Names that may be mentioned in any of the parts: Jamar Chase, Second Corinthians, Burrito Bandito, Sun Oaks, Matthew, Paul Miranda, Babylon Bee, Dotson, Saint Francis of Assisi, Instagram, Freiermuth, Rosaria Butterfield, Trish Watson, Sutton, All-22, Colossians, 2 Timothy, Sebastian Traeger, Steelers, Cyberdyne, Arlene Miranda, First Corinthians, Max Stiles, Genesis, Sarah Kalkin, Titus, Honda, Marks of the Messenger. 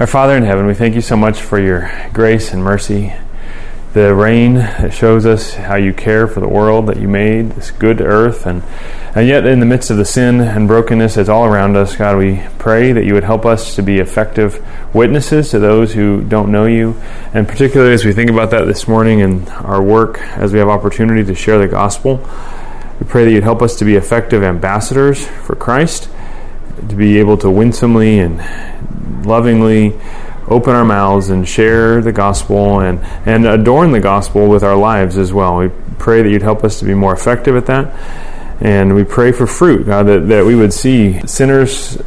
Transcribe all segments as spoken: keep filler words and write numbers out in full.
Our Father in heaven, we thank you so much for your grace and mercy. The rain that shows us how you care for the world that you made, this good earth. And, and yet in the midst of the sin and brokenness that's all around us, God, we pray that you would help us to be effective witnesses to those who don't know you. And particularly as we think about that this morning in our work, as we have opportunity to share the gospel, we pray that you'd help us to be effective ambassadors for Christ, to be able to winsomely and lovingly open our mouths and share the gospel and, and adorn the gospel with our lives as well. We pray that you'd help us to be more effective at that. And we pray for fruit, God, that, that we would see sinners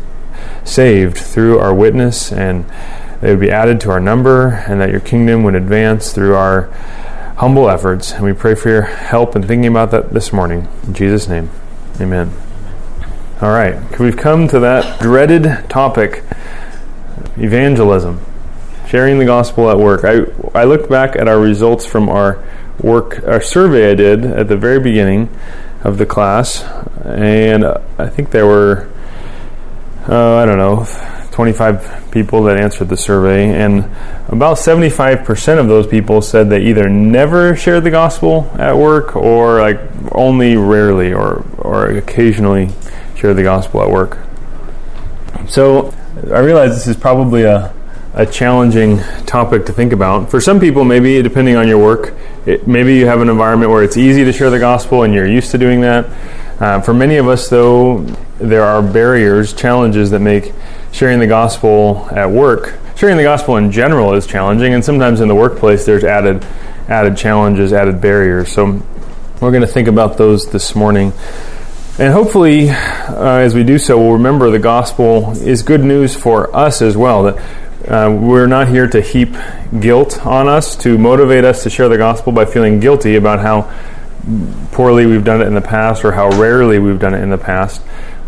saved through our witness, and they would be added to our number, and that your kingdom would advance through our humble efforts. And we pray for your help in thinking about that this morning. In Jesus' name, amen. All right, we've come to that dreaded topic, evangelism. Sharing the gospel at work. I I look back at our results from our work, our survey I did at the very beginning of the class, and I think there were uh, I don't know twenty-five people that answered the survey, and about seventy-five percent of those people said they either never shared the gospel at work or like only rarely or or occasionally shared the gospel at work. So I realize this is probably a a challenging topic to think about. For some people, maybe, depending on your work, it, maybe you have an environment where it's easy to share the gospel and you're used to doing that. Uh, for many of us, though, there are barriers, challenges that make sharing the gospel at work. Sharing the gospel in general is challenging, and sometimes in the workplace there's added, added challenges, added barriers. So we're going to think about those this morning. And hopefully, uh, as we do so, we'll remember the gospel is good news for us as well, that Uh, we're not here to heap guilt on us, to motivate us to share the gospel by feeling guilty about how poorly we've done it in the past or how rarely we've done it in the past.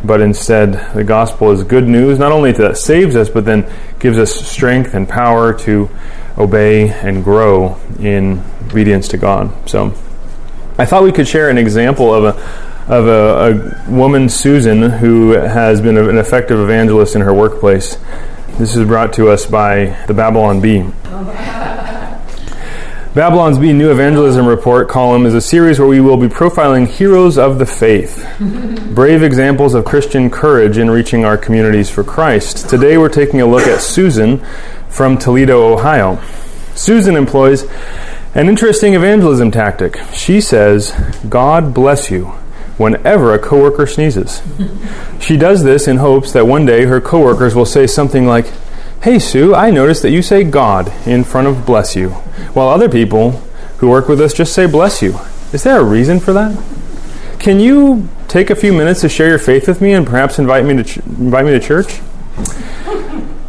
But instead, the gospel is good news, not only that saves us, but then gives us strength and power to obey and grow in obedience to God. So I thought we could share an example of a of a, a woman, Susan, who has been an effective evangelist in her workplace. This is brought to us by the Babylon Bee. Babylon's Bee New Evangelism Report column is a series where we will be profiling heroes of the faith, brave examples of Christian courage in reaching our communities for Christ. Today we're taking a look at Susan from Toledo, Ohio. Susan employs an interesting evangelism tactic. She says, "God bless you," whenever a coworker sneezes. She does this in hopes that one day her coworkers will say something like, "Hey, Sue, I noticed that you say God in front of bless you," while other people who work with us just say bless you. Is there a reason for that? Can you take a few minutes to share your faith with me and perhaps invite me to ch- invite me to church?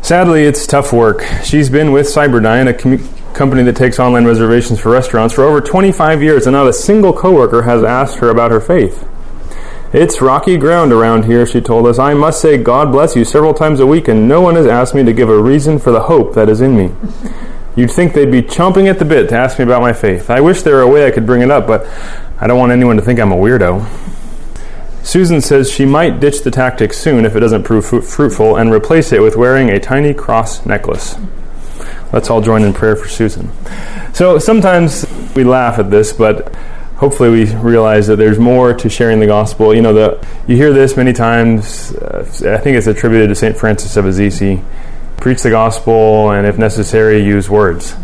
Sadly, it's tough work. She's been with Cyberdyne, a community company that takes online reservations for restaurants, for over twenty-five years, and not a single coworker has asked her about her faith. "It's rocky ground around here," she told us. "I must say God bless you several times a week, and no one has asked me to give a reason for the hope that is in me. You'd think they'd be chomping at the bit to ask me about my faith. I wish there were a way I could bring it up, but I don't want anyone to think I'm a weirdo." Susan says she might ditch the tactic soon if it doesn't prove fru- fruitful and replace it with wearing a tiny cross necklace. Let's all join in prayer for Susan. So sometimes we laugh at this, but hopefully we realize that there's more to sharing the gospel. You know, the, you hear this many times. Uh, I think it's attributed to Saint Francis of Assisi. Preach the gospel, and if necessary, use words.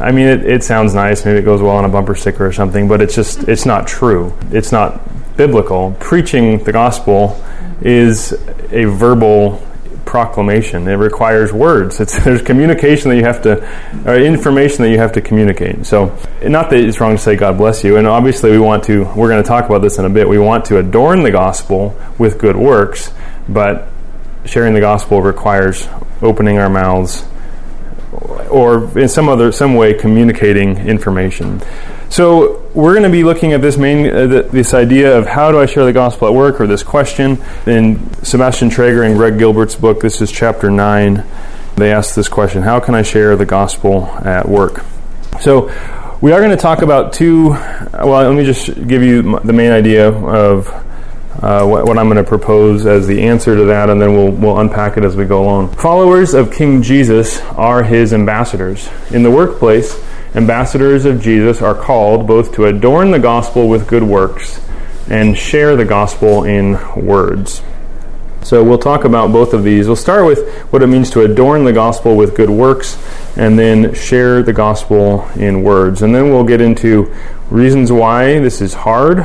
I mean, it, it sounds nice. Maybe it goes well on a bumper sticker or something, but it's just, it's not true. It's not biblical. Preaching the gospel is a verbal proclamation. It requires words. It's, there's communication that you have to, or information that you have to communicate. So, not that it's wrong to say God bless you, and obviously we want to, we're going to talk about this in a bit, we want to adorn the gospel with good works, but sharing the gospel requires opening our mouths or in some other, some way communicating information. So we're going to be looking at this main, uh, th- this idea of how do I share the gospel at work, or this question. In Sebastian Traeger and Greg Gilbert's book, this is chapter nine, they ask this question: how can I share the gospel at work? So we are going to talk about two, well, let me just give you the main idea of uh, what, what I'm going to propose as the answer to that, and then we'll, we'll unpack it as we go along. Followers of King Jesus are his ambassadors. In the workplace, ambassadors of Jesus are called both to adorn the gospel with good works and share the gospel in words. So we'll talk about both of these. We'll start with what it means to adorn the gospel with good works and then share the gospel in words. And then we'll get into reasons why this is hard.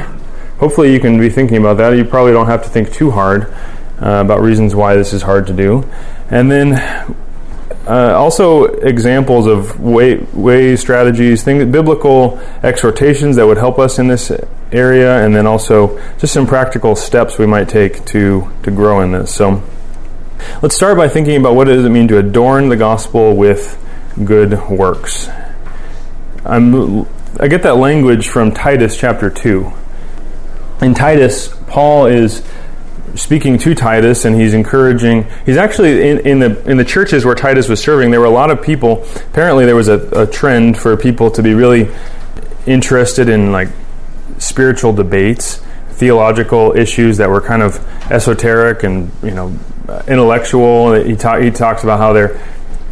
Hopefully you can be thinking about that. You probably don't have to think too hard uh, about reasons why this is hard to do. And then uh, also examples of way, ways, strategies, things, biblical exhortations that would help us in this area, and then also just some practical steps we might take to, to grow in this. So let's start by thinking about what does it mean to adorn the gospel with good works. I'm, I get that language from Titus chapter two. In Titus, Paul is speaking to Titus, and he's encouraging. He's actually in, in the in the churches where Titus was serving, there were a lot of people. Apparently there was a, a trend for people to be really interested in like spiritual debates, theological issues that were kind of esoteric and, you know, intellectual. He, ta- he talks about how they're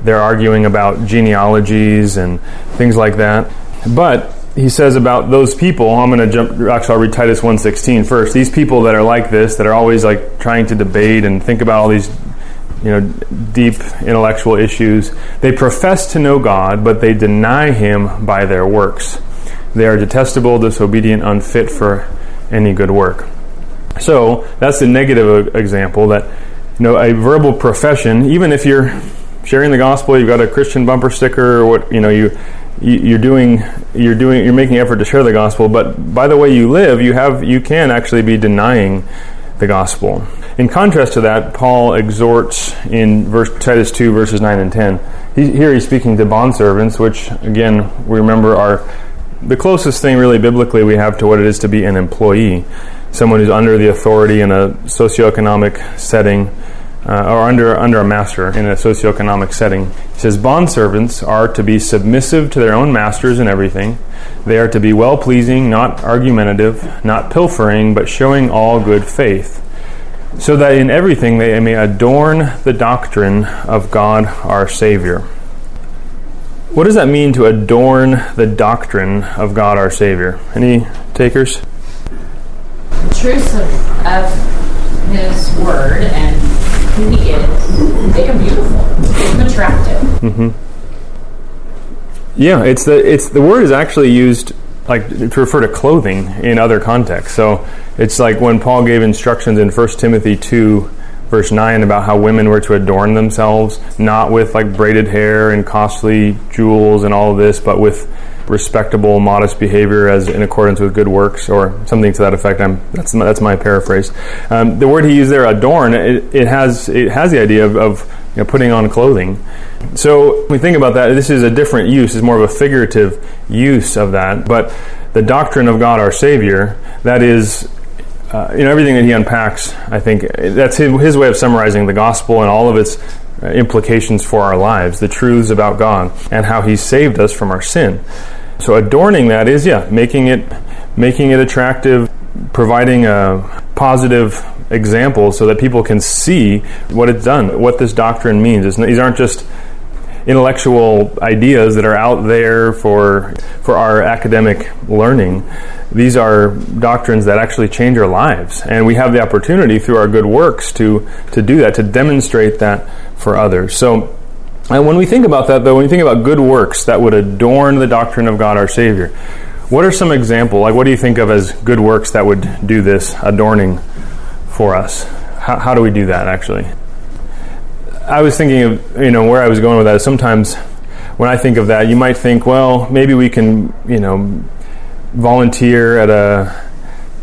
they're arguing about genealogies and things like that. But he says about those people, I'm going to jump, actually I'll read Titus one sixteen first. These people that are like this, that are always like trying to debate and think about all these, you know, deep intellectual issues, they profess to know God, but they deny him by their works. They are detestable, disobedient, unfit for any good work. So that's the negative example, that, you know, a verbal profession, even if you're sharing the gospel, you've got a Christian bumper sticker, or what, you know, you you're doing, you're doing, you're making an effort to share the gospel, but by the way you live, you have, you can actually be denying the gospel. In contrast to that, Paul exhorts in verse, Titus two, verses nine and ten. He, here he's speaking to bondservants, which again we remember are the closest thing really biblically we have to what it is to be an employee, someone who's under the authority in a socioeconomic setting, uh, or under under a master in a socioeconomic setting. He says, bondservants are to be submissive to their own masters in everything. They are to be well-pleasing, not argumentative, not pilfering, but showing all good faith, so that in everything they may adorn the doctrine of God our Savior. What does that mean to adorn the doctrine of God our Savior? Any takers? The truth of, of His Word and who He is, make Him beautiful, make Him attractive. Mm-hmm. Yeah, it's the it's the word is actually used like to refer to clothing in other contexts. So it's like when Paul gave instructions in First Timothy two. Verse nine about how women were to adorn themselves, not with like braided hair and costly jewels and all of this, but with respectable, modest behavior as in accordance with good works, or something to that effect. I'm, that's my, that's my paraphrase. Um, the word he used there, adorn, it, it has it has the idea of, of you know, putting on clothing. So when we think about that, this is a different use. It's more of a figurative use of that. But the doctrine of God our Savior, that is, Uh, you know, everything that he unpacks, I think, that's his, his way of summarizing the gospel and all of its implications for our lives, the truths about God and how he saved us from our sin. So adorning that is, yeah, making it making it attractive, providing a positive example so that people can see what it's done, what this doctrine means. It's, these aren't just intellectual ideas that are out there for for our academic learning. These are doctrines that actually change our lives, and we have the opportunity through our good works to to do that, to demonstrate that for others. So, and when we think about that, though, when we think about good works that would adorn the doctrine of God our Savior, what are some examples? Like, what do you think of as good works that would do this adorning for us? How, how do we do that, actually? I was thinking of, you know, where I was going with that is sometimes when I think of that, you might think, well, maybe we can, you know, volunteer at a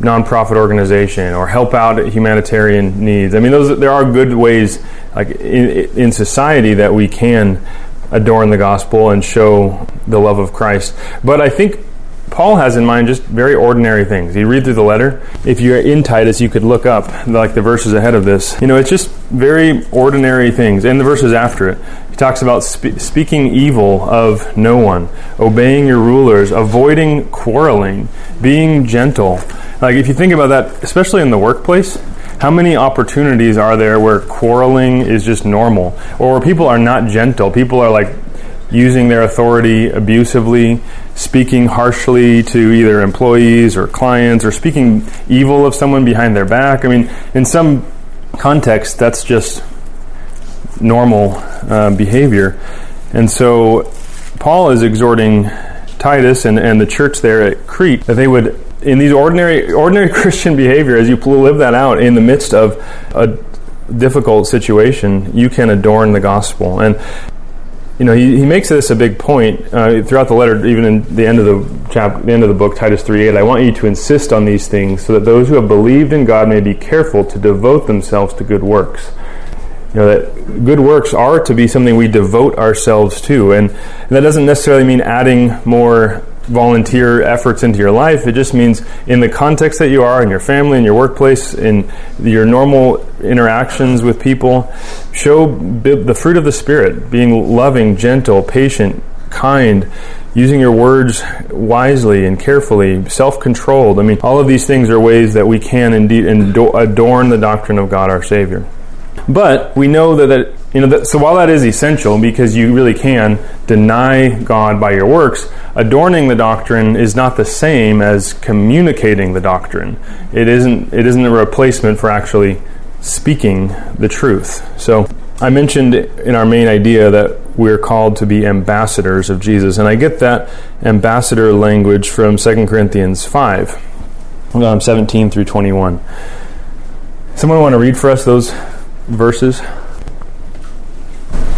nonprofit organization or help out at humanitarian needs. I mean, those there are good ways, like in, in society, that we can adorn the gospel and show the love of Christ. But I think Paul has in mind just very ordinary things. You read through the letter. If you're in Titus, you could look up like the verses ahead of this. You know, it's just very ordinary things. And the verses after it, he talks about spe- speaking evil of no one, obeying your rulers, avoiding quarreling, being gentle. Like, if you think about that, especially in the workplace, how many opportunities are there where quarreling is just normal, or where people are not gentle? People are like using their authority abusively, speaking harshly to either employees or clients, or speaking evil of someone behind their back. I mean, in some contexts, that's just normal uh, behavior. And so Paul is exhorting Titus and, and the church there at Crete that they would, in these ordinary ordinary Christian behavior, as you live that out in the midst of a difficult situation, you can adorn the gospel. And you know, he, he makes this a big point uh, throughout the letter, even in the end of the chapter, the end of the book, Titus three eight. I want you to insist on these things, so that those who have believed in God may be careful to devote themselves to good works. You know, that good works are to be something we devote ourselves to, and, and that doesn't necessarily mean adding more volunteer efforts into your life. It just means in the context that you are, in your family, in your workplace, in your normal interactions with people, show the fruit of the Spirit, being loving, gentle, patient, kind, using your words wisely and carefully, self-controlled. I mean, all of these things are ways that we can indeed adorn the doctrine of God our Savior. But we know that, that you know, that, so while that is essential, because you really can deny God by your works, adorning the doctrine is not the same as communicating the doctrine. It isn't. It isn't a replacement for actually speaking the truth. So I mentioned in our main idea that we're called to be ambassadors of Jesus, and I get that ambassador language from Second Corinthians five, seventeen through twenty-one. Someone want to read for us those verses?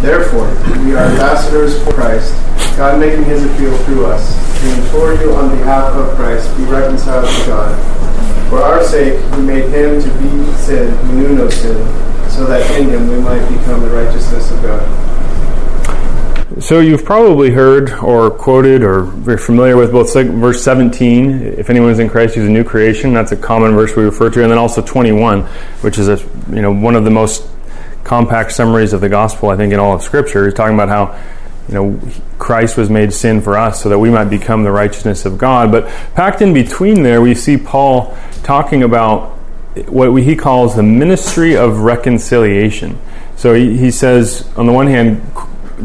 Therefore, we are ambassadors for Christ, God making his appeal through us. We implore you on behalf of Christ, be reconciled to God. For our sake, we made him to be sin, who knew no sin, so that in him we might become the righteousness of God. So you've probably heard or quoted or very familiar with both verse seventeen, if anyone is in Christ, he's a new creation. That's a common verse we refer to. And then also twenty-one, which is a you know one of the most compact summaries of the gospel, I think, in all of Scripture. He's talking about how You know, Christ was made sin for us so that we might become the righteousness of God. But packed in between there, we see Paul talking about what he calls the ministry of reconciliation. So he says, on the one hand,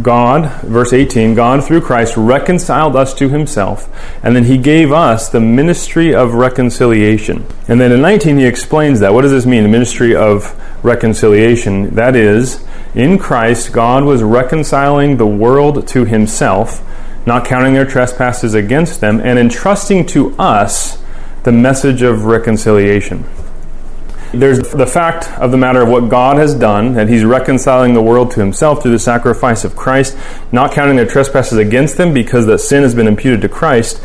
God, verse eighteen, God through Christ reconciled us to himself, and then he gave us the ministry of reconciliation. And then in nineteen, he explains that. What does this mean, the ministry of reconciliation? That is, in Christ, God was reconciling the world to himself, not counting their trespasses against them, and entrusting to us the message of reconciliation. There's the fact of the matter of what God has done, that he's reconciling the world to himself through the sacrifice of Christ, not counting their trespasses against them because the sin has been imputed to Christ.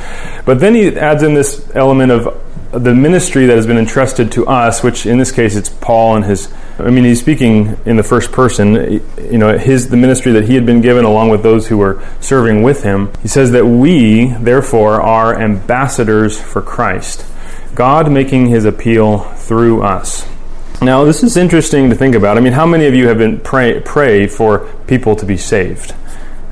But then he adds in this element of the ministry that has been entrusted to us, which in this case it's Paul and his, I mean, he's speaking in the first person, you know, his the ministry that he had been given along with those who were serving with him. He says that we, therefore, are ambassadors for Christ, God making his appeal through us. Now, this is interesting to think about. I mean, how many of you have been pray, pray for people to be saved?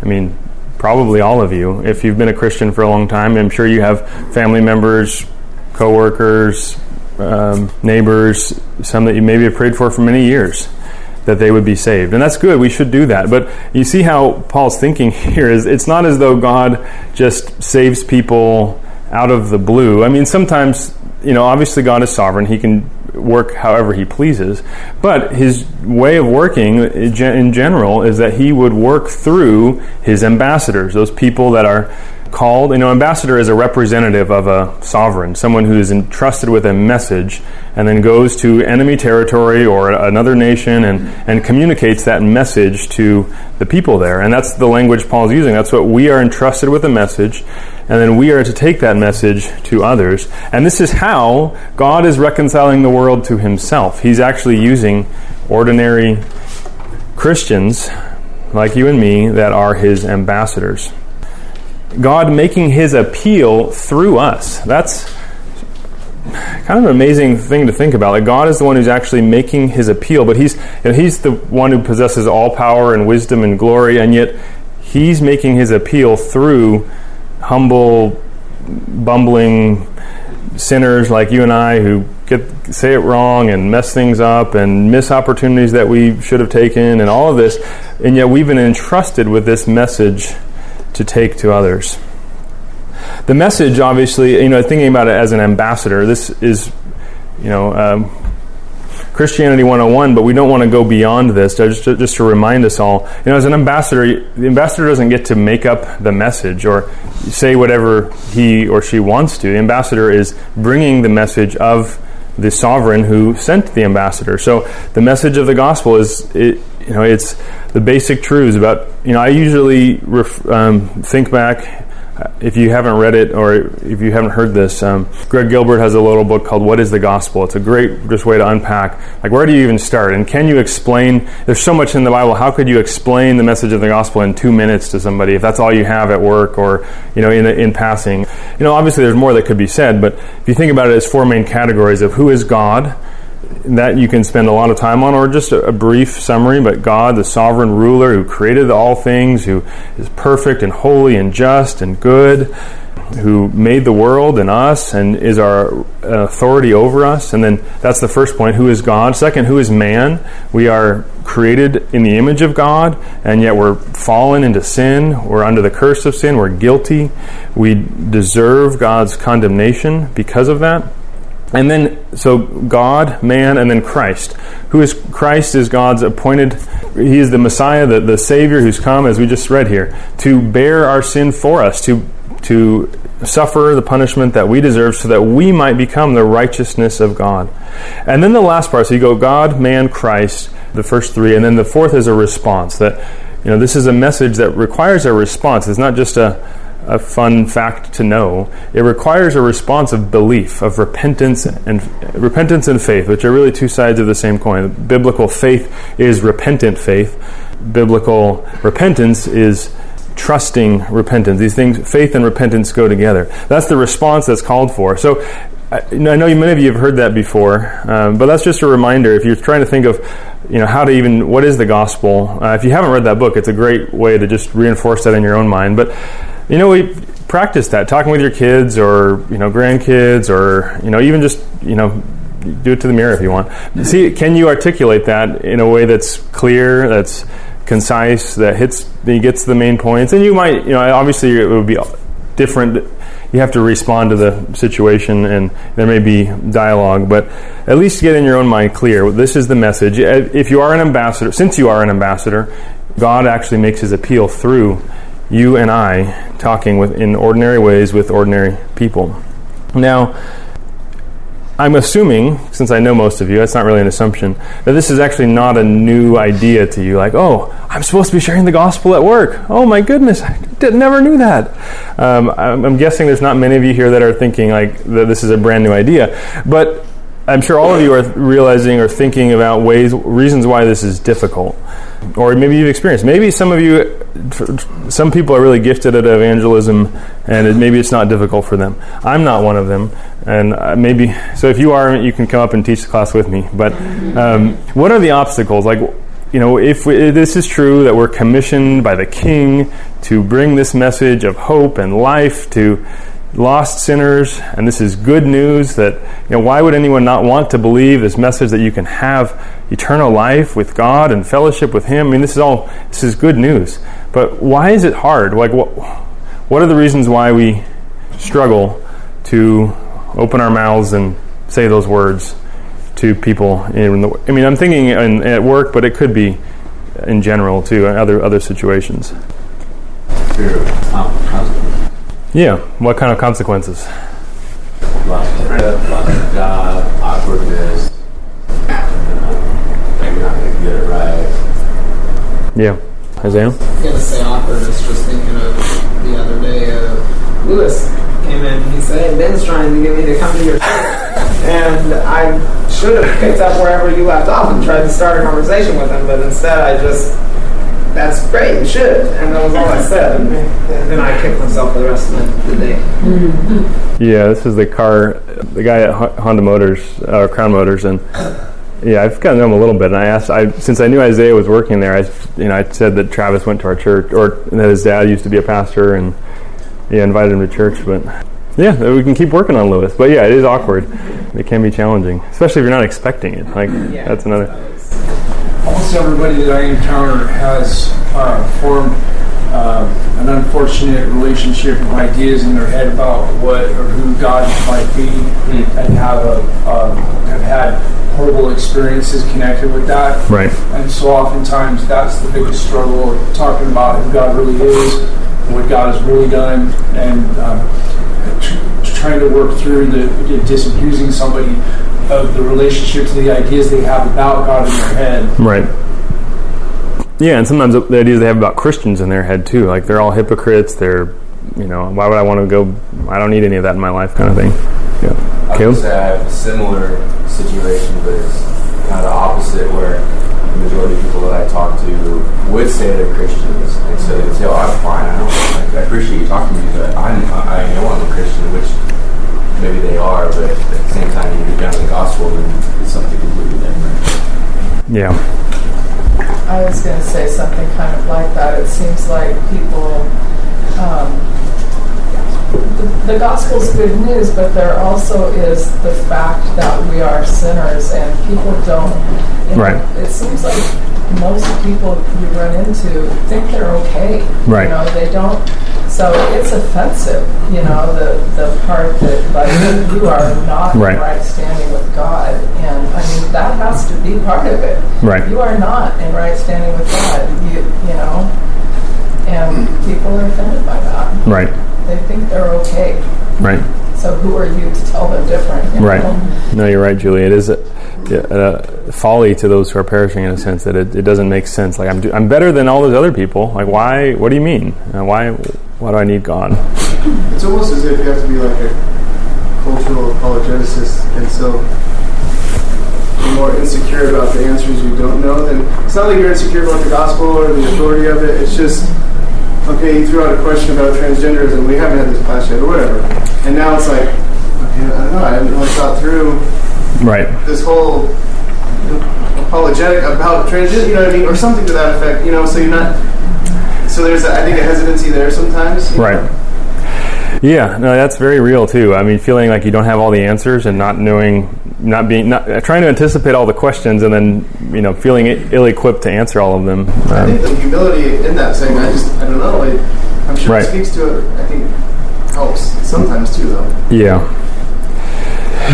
I mean, probably all of you. If you've been a Christian for a long time, I'm sure you have family members, co-workers, um, neighbors, some that you maybe have prayed for for many years, that they would be saved. And that's good. We should do that. But you see how Paul's thinking here is it's not as though God just saves people out of the blue. I mean, sometimes, you know, obviously God is sovereign. He can work however he pleases. But his way of working in general is that he would work through his ambassadors, those people that are called. You know, ambassador is a representative of a sovereign, someone who is entrusted with a message and then goes to enemy territory or another nation and, and communicates that message to the people there. And that's the language Paul's using. That's what we are entrusted with a message, and then we are to take that message to others. And this is how God is reconciling the world to himself. He's actually using ordinary Christians like you and me, that are his ambassadors. God making his appeal through us. That's kind of an amazing thing to think about. Like, God is the one who's actually making his appeal, but he's, you know, he's the one who possesses all power and wisdom and glory, and yet he's making his appeal through humble, bumbling sinners like you and I who get say it wrong and mess things up and miss opportunities that we should have taken and all of this, and yet we've been entrusted with this message to take to others. The message, obviously, you know, thinking about it as an ambassador, this is, you know, um, Christianity one oh one, but we don't want to go beyond this, just to, just to remind us all. You know, as an ambassador, the ambassador doesn't get to make up the message or say whatever he or she wants to. The ambassador is bringing the message of the sovereign who sent the ambassador. So the message of the gospel is, it, you know, it's the basic truths about, you know, I usually ref, um, think back. If you haven't read it or if you haven't heard this, um, Greg Gilbert has a little book called What is the Gospel? It's a great just way to unpack, like, where do you even start? And can you explain? There's so much in the Bible. How could you explain the message of the gospel in two minutes to somebody if that's all you have at work or, you know, in in passing? You know, obviously there's more that could be said, but if you think about it as four main categories of who is God, that you can spend a lot of time on, or just a brief summary, but God, the sovereign ruler who created all things, who is perfect and holy and just and good, who made the world and us and is our authority over us. And then that's the first point, who is God. Second, who is man? We are created in the image of God, and yet we're fallen into sin. We're under the curse of sin. We're guilty. We deserve God's condemnation because of that. And then, so God, man, and then Christ. Who is Christ is God's appointed, he is the Messiah, the, the Savior who's come, as we just read here, to bear our sin for us, to to suffer the punishment that we deserve so that we might become the righteousness of God. And then the last part, so you go God, man, Christ, the first three, and then the fourth is a response. That, you know, this is a message that requires a response. It's not just a a fun fact to know. It requires a response of belief, of repentance and repentance and faith, which are really two sides of the same coin. Biblical faith is repentant faith. Biblical repentance is trusting repentance. These things, faith and repentance, go together. That's the response that's called for. So I know many of you have heard that before, um, but that's just a reminder. If you're trying to think of, you know, how to even, what is the gospel? Uh, if you haven't read that book, it's a great way to just reinforce that in your own mind. But you know, we practice that, talking with your kids or, you know, grandkids or, you know, even just, you know, do it to the mirror if you want. See, can you articulate that in a way that's clear, that's concise, that hits, that gets the main points? And you might, you know, obviously it would be different. You have to respond to the situation and there may be dialogue, but at least get in your own mind clear. This is the message. If you are an ambassador, since you are an ambassador, God actually makes his appeal through you and I talking with, in ordinary ways with ordinary people. Now, I'm assuming, since I know most of you, that's not really an assumption, that this is actually not a new idea to you. Like, oh, I'm supposed to be sharing the gospel at work. Oh my goodness, I did, never knew that. Um, I'm, I'm guessing there's not many of you here that are thinking like that this is a brand new idea. But I'm sure all of you are realizing or thinking about ways, reasons why this is difficult. Or maybe you've experienced. Maybe some of you, some people are really gifted at evangelism, and it, maybe it's not difficult for them. I'm not one of them, and maybe, so if you are, you can come up and teach the class with me. But um, what are the obstacles? Like, you know, if we, this is true that we're commissioned by the King to bring this message of hope and life to lost sinners, and this is good news, that, you know, why would anyone not want to believe this message that you can have eternal life with God and fellowship with him? I mean, this is all, this is good news. But why is it hard? Like, what what are the reasons why we struggle to open our mouths and say those words to people? In the, I mean, I'm thinking in, at work, but it could be in general too, in other other situations. Yeah, what kind of consequences? Lots of prep, lots of God, awkwardness. Maybe not going to get it right. Yeah. Isaiah? I was going to say awkwardness, just thinking of the other day, uh, Lewis came in and he said, hey, Ben's trying to get me to come to your church. And I should have picked up wherever you left off and tried to start a conversation with him, but instead I just that's great, you should. And that was all I said. And then I kicked myself for the rest of the day. Yeah, this is the car, the guy at Honda Motors, or uh, Crown Motors, and yeah, I've gotten to know him a little bit. And I asked, I since I knew Isaiah was working there, I, you know, I said that Travis went to our church, or that his dad used to be a pastor, and yeah, invited him to church. But yeah, we can keep working on Lewis. But yeah, it is awkward. It can be challenging, especially if you're not expecting it. Like yeah, that's another. Almost everybody that I encounter has uh, formed uh, an unfortunate relationship of ideas in their head about what or who God might be, mm-hmm. and have a um, have had horrible experiences connected with that. Right. And so oftentimes that's the biggest struggle, talking about who God really is, what God has really done, and um, tr- trying to work through the, the disabusing somebody of the relationship to the ideas they have about God in their head. Right. Yeah, and sometimes the ideas they have about Christians in their head, too. Like, they're all hypocrites. They're, you know, why would I want to go? I don't need any of that in my life kind of thing. Yeah. I Caleb? would say I have a similar situation, but it's kind of opposite, where the majority of people that I talk to would say they're Christians. And so they'd say, oh, I'm fine. I don't I appreciate you talking to me, but I'm, I know I'm a Christian, which... maybe they are, but at the same time, you read down the gospel, and it's something completely different. Yeah. I was going to say something kind of like that. It seems like people, um, the, the gospel's good news, but there also is the fact that we are sinners, and people don't. Right. It seems like most people you run into think they're okay. Right. You know, they don't. So it's offensive, you know, the, the part that, like, you are not right. in right standing with God. And, I mean, that has to be part of it. Right. You are not in right standing with God, you you know. And people are offended by that. Right. They think they're okay. Right. So who are you to tell them different? You right. know? No, you're right, Julie. It is a, a folly to those who are perishing, in a sense that it, it doesn't make sense. Like, I'm do, I'm better than all those other people. Like, why? What do you mean? Uh, why... Why do I need God? It's almost as if you have to be like a cultural apologeticist, and so you're more insecure about the answers you don't know. Then it's not like you're insecure about the gospel or the authority of it. It's just, okay, you threw out a question about transgenderism. We haven't had this class yet, or whatever. And now it's like, okay, I don't know. I haven't really thought through right. this whole apologetic about transgenderism, you know what I mean, or something to that effect. You know, so you're not. So there's, I think, a hesitancy there sometimes. Right. Know? Yeah. No, that's very real too. I mean, feeling like you don't have all the answers and not knowing, not being, not trying to anticipate all the questions, and then you know, feeling ill-equipped to answer all of them. Um, I think the humility in that, saying, "I just, I don't know." Like, I'm sure right. it speaks to it. I think helps sometimes too, though. Yeah.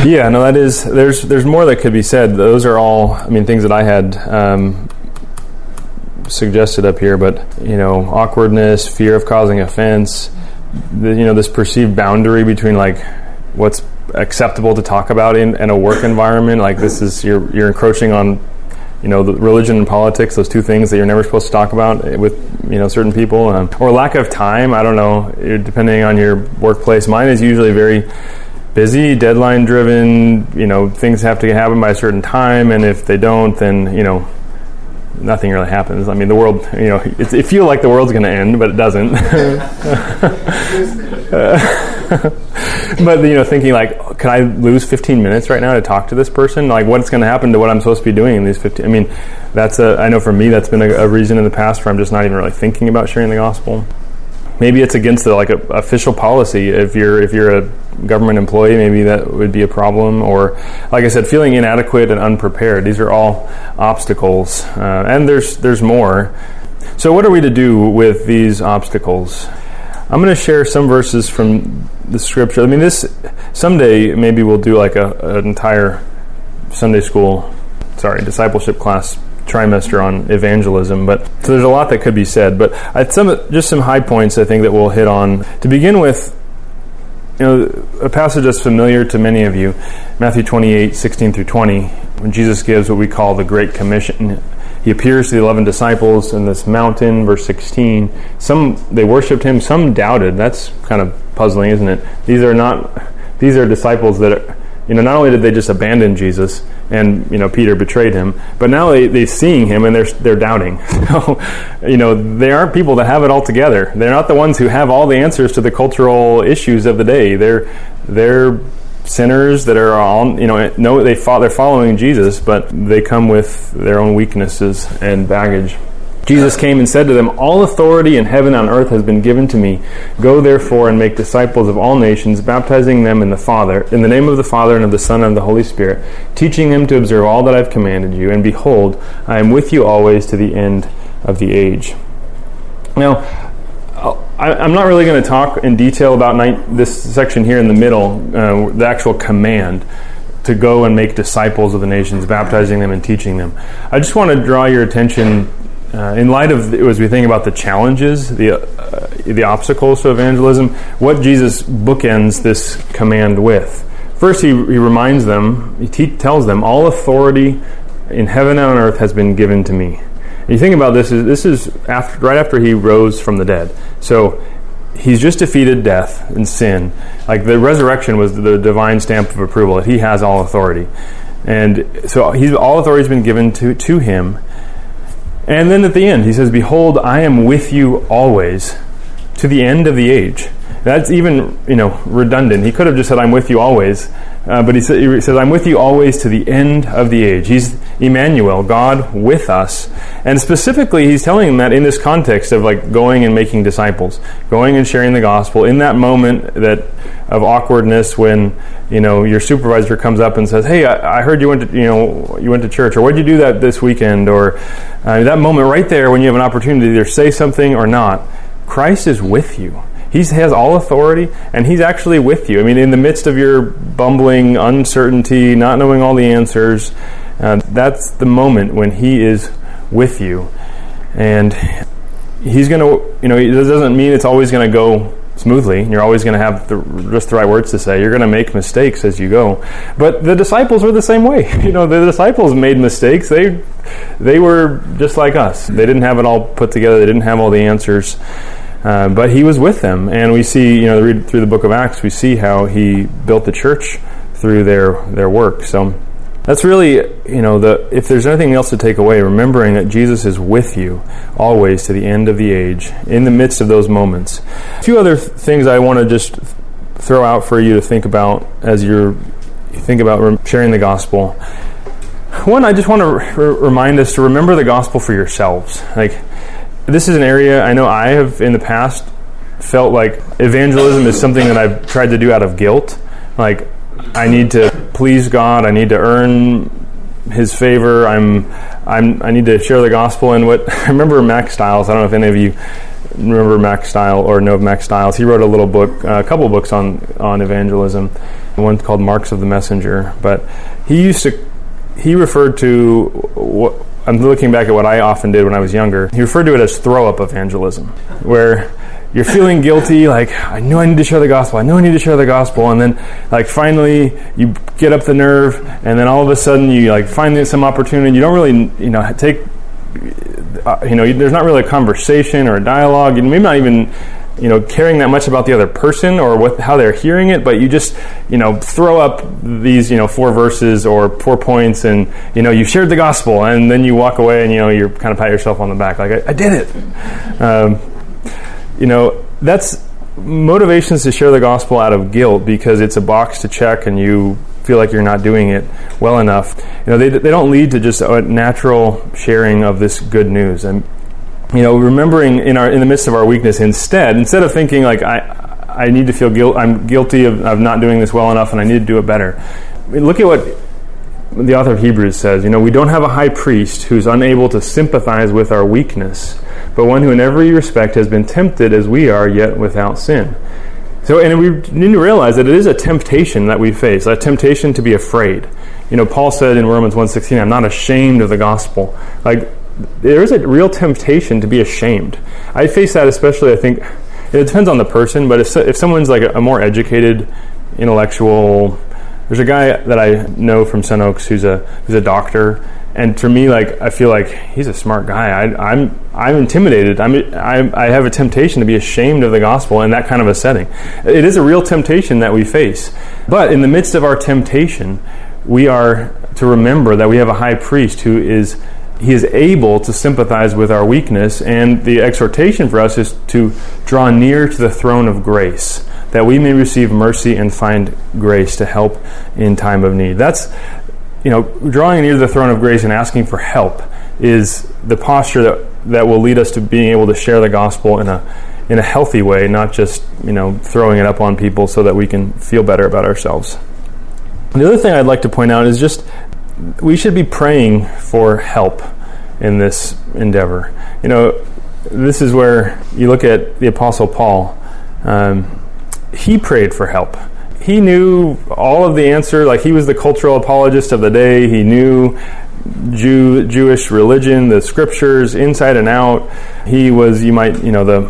Yeah. No, that is. There's, there's more that could be said. Those are all, I mean, things that I had. Um, suggested up here, but you know, awkwardness, fear of causing offense, the, you know, this perceived boundary between like what's acceptable to talk about in, in a work environment. Like this is you're you're encroaching on, you know, the religion and politics, those two things that you're never supposed to talk about with you know certain people, um, or lack of time. I don't know, depending on your workplace. Mine is usually very busy, deadline driven. You know, things have to happen by a certain time, and if they don't, then you know. Nothing really happens. I mean, the world, you know, it, it feels like the world's going to end, but it doesn't. But, you know, thinking like, oh, can I lose fifteen minutes right now to talk to this person? Like, what's going to happen to what I'm supposed to be doing in these fifteen? I mean, that's a, I know for me, that's been a, a reason in the past where I'm just not even really thinking about sharing the gospel. Maybe it's against the, like a, official policy. If you're if you're a government employee, maybe that would be a problem. Or, like I said, feeling inadequate and unprepared. These are all obstacles, uh, and there's there's more. So, what are we to do with these obstacles? I'm going to share some verses from the scripture. I mean, this someday maybe we'll do like a an entire Sunday school, sorry, discipleship class. Trimester on evangelism, but so there's a lot that could be said, but I, some just some high points I think that we'll hit on. To begin with, you know, a passage that's familiar to many of you, Matthew twenty-eight sixteen through twenty, when Jesus gives what we call the Great Commission. He appears to the eleven disciples in this mountain, verse sixteen. Some they worshipped him, some doubted. That's kind of puzzling, isn't it? These are not; these are disciples that are, You know, not only did they just abandon Jesus and, you know, Peter betrayed him, but now they, they're seeing him and they're they're doubting. You know, they aren't people that have it all together. They're not the ones who have all the answers to the cultural issues of the day. They're they're sinners that are all, you know, no, they fo- they're following Jesus, but they come with their own weaknesses and baggage. Jesus came and said to them, "All authority in heaven and on earth has been given to me. Go therefore and make disciples of all nations, baptizing them in the Father, in the name of the Father and of the Son and of the Holy Spirit, teaching them to observe all that I've commanded you. And behold, I am with you always to the end of the age." Now, I'm not really going to talk in detail about this section here in the middle, uh, the actual command to go and make disciples of the nations, baptizing them and teaching them. I just want to draw your attention. Uh, in light of, the, as we think about the challenges, the uh, the obstacles to evangelism, what Jesus bookends this command with. First, he, he reminds them, he te- tells them, all authority in heaven and on earth has been given to me. And you think about this, is this is after, right after he rose from the dead. So he's just defeated death and sin. Like the resurrection was the divine stamp of approval, that he has all authority. And so he's, all authority has been given to, to him. And then at the end, he says, "Behold, I am with you always to the end of the age." That's even, you know, redundant. He could have just said, "I'm with you always." Uh, but he, sa- he says, "I'm with you always to the end of the age." He's Emmanuel, God with us. And specifically, he's telling them that in this context of like going and making disciples, going and sharing the gospel, in that moment that of awkwardness when, you know, your supervisor comes up and says, "Hey, I, I heard you went to, you know, you went to church," or "What did you do that this weekend?" Or uh, that moment right there when you have an opportunity to either say something or not, Christ is with you. He has all authority, and he's actually with you. I mean, in the midst of your bumbling, uncertainty, not knowing all the answers, uh, that's the moment when he is with you. And he's going to, you know, it doesn't mean it's always going to go smoothly. You're always going to have the, just the right words to say. You're going to make mistakes as you go. But the disciples were the same way. You know, the disciples made mistakes. They, they were just like us. They didn't have it all put together. They didn't have all the answers. Uh, but he was with them, and we see, you know, read through the book of Acts, we see how he built the church through their their work. So that's really, you know, the if there's anything else to take away, remembering that Jesus is with you always to the end of the age, in the midst of those moments. A few other th- things I want to just throw out for you to think about as you're, you think about sharing the gospel. One, I just want to re- remind us to remember the gospel for yourselves. Like, this is an area I know I have in the past felt like evangelism is something that I've tried to do out of guilt. Like, I need to please God. I need to earn His favor. I'm, I'm, I need to share the gospel. And what I remember Max Stiles. I don't know if any of you remember Max Stiles or know of Max Stiles. He wrote a little book, a couple books on on evangelism. One called Marks of the Messenger. But he used to, he referred to what. I'm looking back at what I often did when I was younger. He referred to it as throw-up evangelism, where you're feeling guilty, like, I know I need to share the gospel, I know I need to share the gospel, and then, like, finally, you get up the nerve, and then all of a sudden, you, like, find some opportunity, you don't really, you know, take, you know, there's not really a conversation or a dialogue, and maybe not even, you know, caring that much about the other person or what, how they're hearing it, but you just, you know, throw up these, you know, four verses or four points and, you know, you shared the gospel, and then you walk away and, you know, you're kind of pat yourself on the back, like, I, I did it. Um, you know, that's motivations to share the gospel out of guilt because it's a box to check and you feel like you're not doing it well enough. You know, they, they don't lead to just a natural sharing of this good news. And, you know, remembering in our in the midst of our weakness, instead, instead of thinking like I, I need to feel guilt, I'm guilty of, of not doing this well enough, and I need to do it better. I mean, look at what the author of Hebrews says. You know, we don't have a high priest who's unable to sympathize with our weakness, but one who, in every respect, has been tempted as we are, yet without sin. So, and we need to realize that it is a temptation that we face, a temptation to be afraid. You know, Paul said in Romans one sixteen, "I'm not ashamed of the gospel." Like, there is a real temptation to be ashamed. I face that especially, I think, it depends on the person, but if so, if someone's like a, a more educated, intellectual, there's a guy that I know from Sun Oaks who's a who's a doctor, And for me, like, I feel like he's a smart guy. I, I'm I'm intimidated. I'm I, I have a temptation to be ashamed of the gospel in that kind of a setting. It is a real temptation that we face. But in the midst of our temptation, we are to remember that we have a high priest who is he is able to sympathize with our weakness. And the exhortation for us is to draw near to the throne of grace, that we may receive mercy and find grace to help in time of need. That's You know, drawing near to the throne of grace and asking for help is the posture that, that will lead us to being able to share the gospel in a in a healthy way, not just, you know, throwing it up on people so that we can feel better about ourselves. The other thing I'd like to point out is just we should be praying for help in this endeavor. You know, this is where you look at the Apostle Paul. Um, he prayed for help. He knew all of the answer. Like, he was the cultural apologist of the day. He knew Jew, Jewish religion, the scriptures, inside and out. He was, you might, you know, the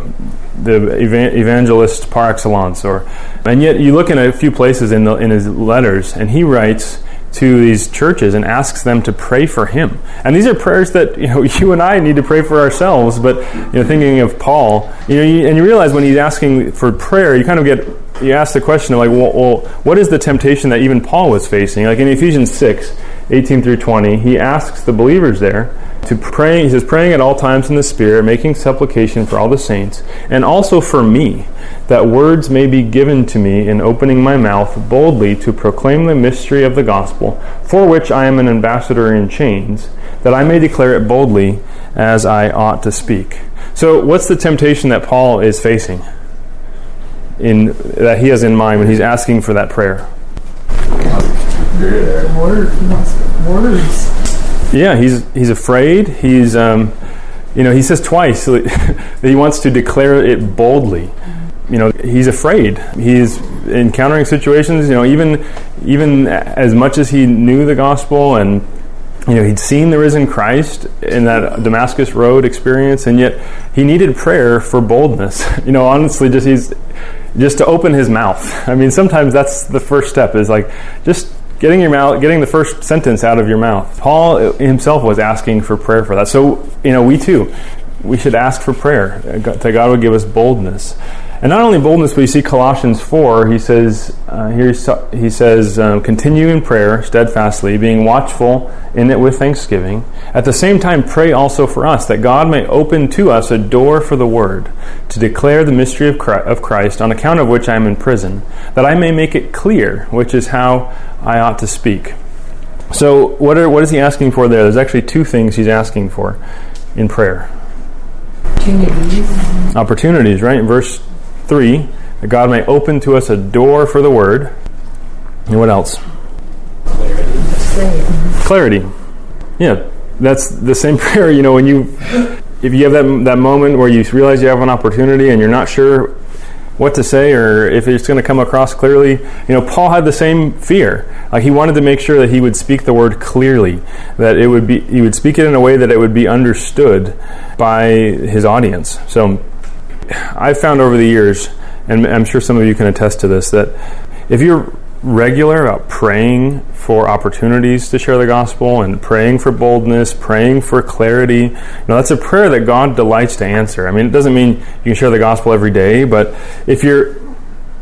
the evangelist par excellence. Or, and yet, you look in a few places in the, in his letters, and he writes to these churches and asks them to pray for him. And these are prayers that, you know, you and I need to pray for ourselves. But, you know, thinking of Paul, you know, you, and you realize when he's asking for prayer, you kind of get. You ask the question of, like, well, well, what is the temptation that even Paul was facing? Like in Ephesians six, eighteen through twenty, he asks the believers there to pray. He says, praying at all times in the Spirit, making supplication for all the saints, and also for me, that words may be given to me in opening my mouth boldly to proclaim the mystery of the gospel, for which I am an ambassador in chains, that I may declare it boldly as I ought to speak. So what's the temptation that Paul is facing? In that he has in mind when he's asking for that prayer. Words. Yeah, he's he's afraid. He's um, you know, he says twice that he wants to declare it boldly. You know, he's afraid. He's encountering situations. You know, even even as much as he knew the gospel and, you know, he'd seen the risen Christ in that Damascus Road experience, and yet he needed prayer for boldness. You know, honestly, just he's. Just to open his mouth. I mean, sometimes that's the first step, is like just getting your mouth, getting the first sentence out of your mouth. Paul himself was asking for prayer for that. So, you know, we too, we should ask for prayer, that God would give us boldness. And not only boldness, but you see Colossians four, he says, uh, here he says, um, continue in prayer steadfastly, being watchful in it with thanksgiving. At the same time, pray also for us, that God may open to us a door for the word, to declare the mystery of Christ, of Christ, on account of which I am in prison, that I may make it clear, which is how I ought to speak. So what are, what is he asking for there? There's actually two things he's asking for in prayer. Opportunities. Opportunities, right? Verse three, that God may open to us a door for the word. And what else? Clarity. Clarity. Yeah, that's the same prayer. You know, when you, if you have that that moment where you realize you have an opportunity and you're not sure what to say or if it's going to come across clearly. You know, Paul had the same fear. Like, he wanted to make sure that he would speak the word clearly, that it would be, he would speak it in a way that it would be understood by his audience. So I've found over the years, and I'm sure some of you can attest to this, that if you're regular about praying for opportunities to share the gospel and praying for boldness, praying for clarity, you know, that's a prayer that God delights to answer. I mean, it doesn't mean you can share the gospel every day, but if you're,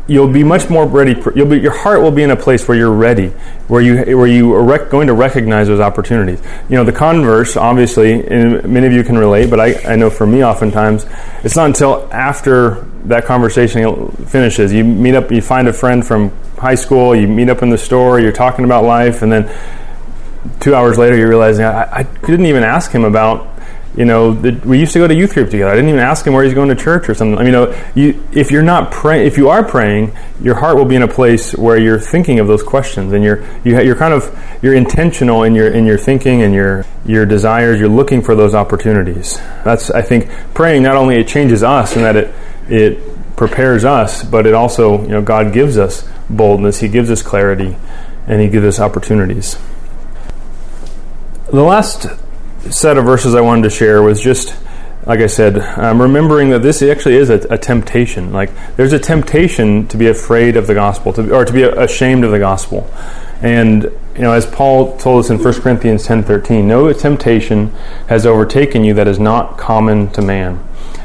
you'll be much more ready. You'll be, your heart will be in a place where you're ready, where you where you are rec- going to recognize those opportunities. You know, the converse, obviously, and many of you can relate, but I, I know for me oftentimes, it's not until after that conversation finishes. You meet up, you find a friend from high school, you meet up in the store, you're talking about life, and then two hours later you're realizing, I, I didn't even ask him about, you know, the, we used to go to youth group together. I didn't even ask him where he's going to church or something. I mean, you know, you, if you're not praying, if you are praying, your heart will be in a place where you're thinking of those questions, and you're you, you're kind of you're intentional in your in your thinking and your your desires. You're looking for those opportunities. That's, I think, praying. Not only it changes us and that it it prepares us, but it also, you know, God gives us boldness. He gives us clarity, and He gives us opportunities. The last set of verses I wanted to share was just, like I said, um, remembering that this actually is a, a temptation. Like, there's a temptation to be afraid of the gospel, to, or to be ashamed of the gospel. And you know, as Paul told us in First Corinthians ten thirteen, no temptation has overtaken you that is not common to man.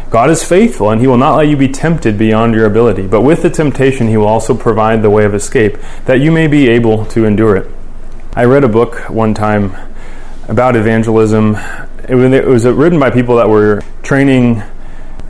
God is faithful, and He will not let you be tempted beyond your ability. But with the temptation, He will also provide the way of escape, that you may be able to endure it. I read a book one time about evangelism. It was written by people that were training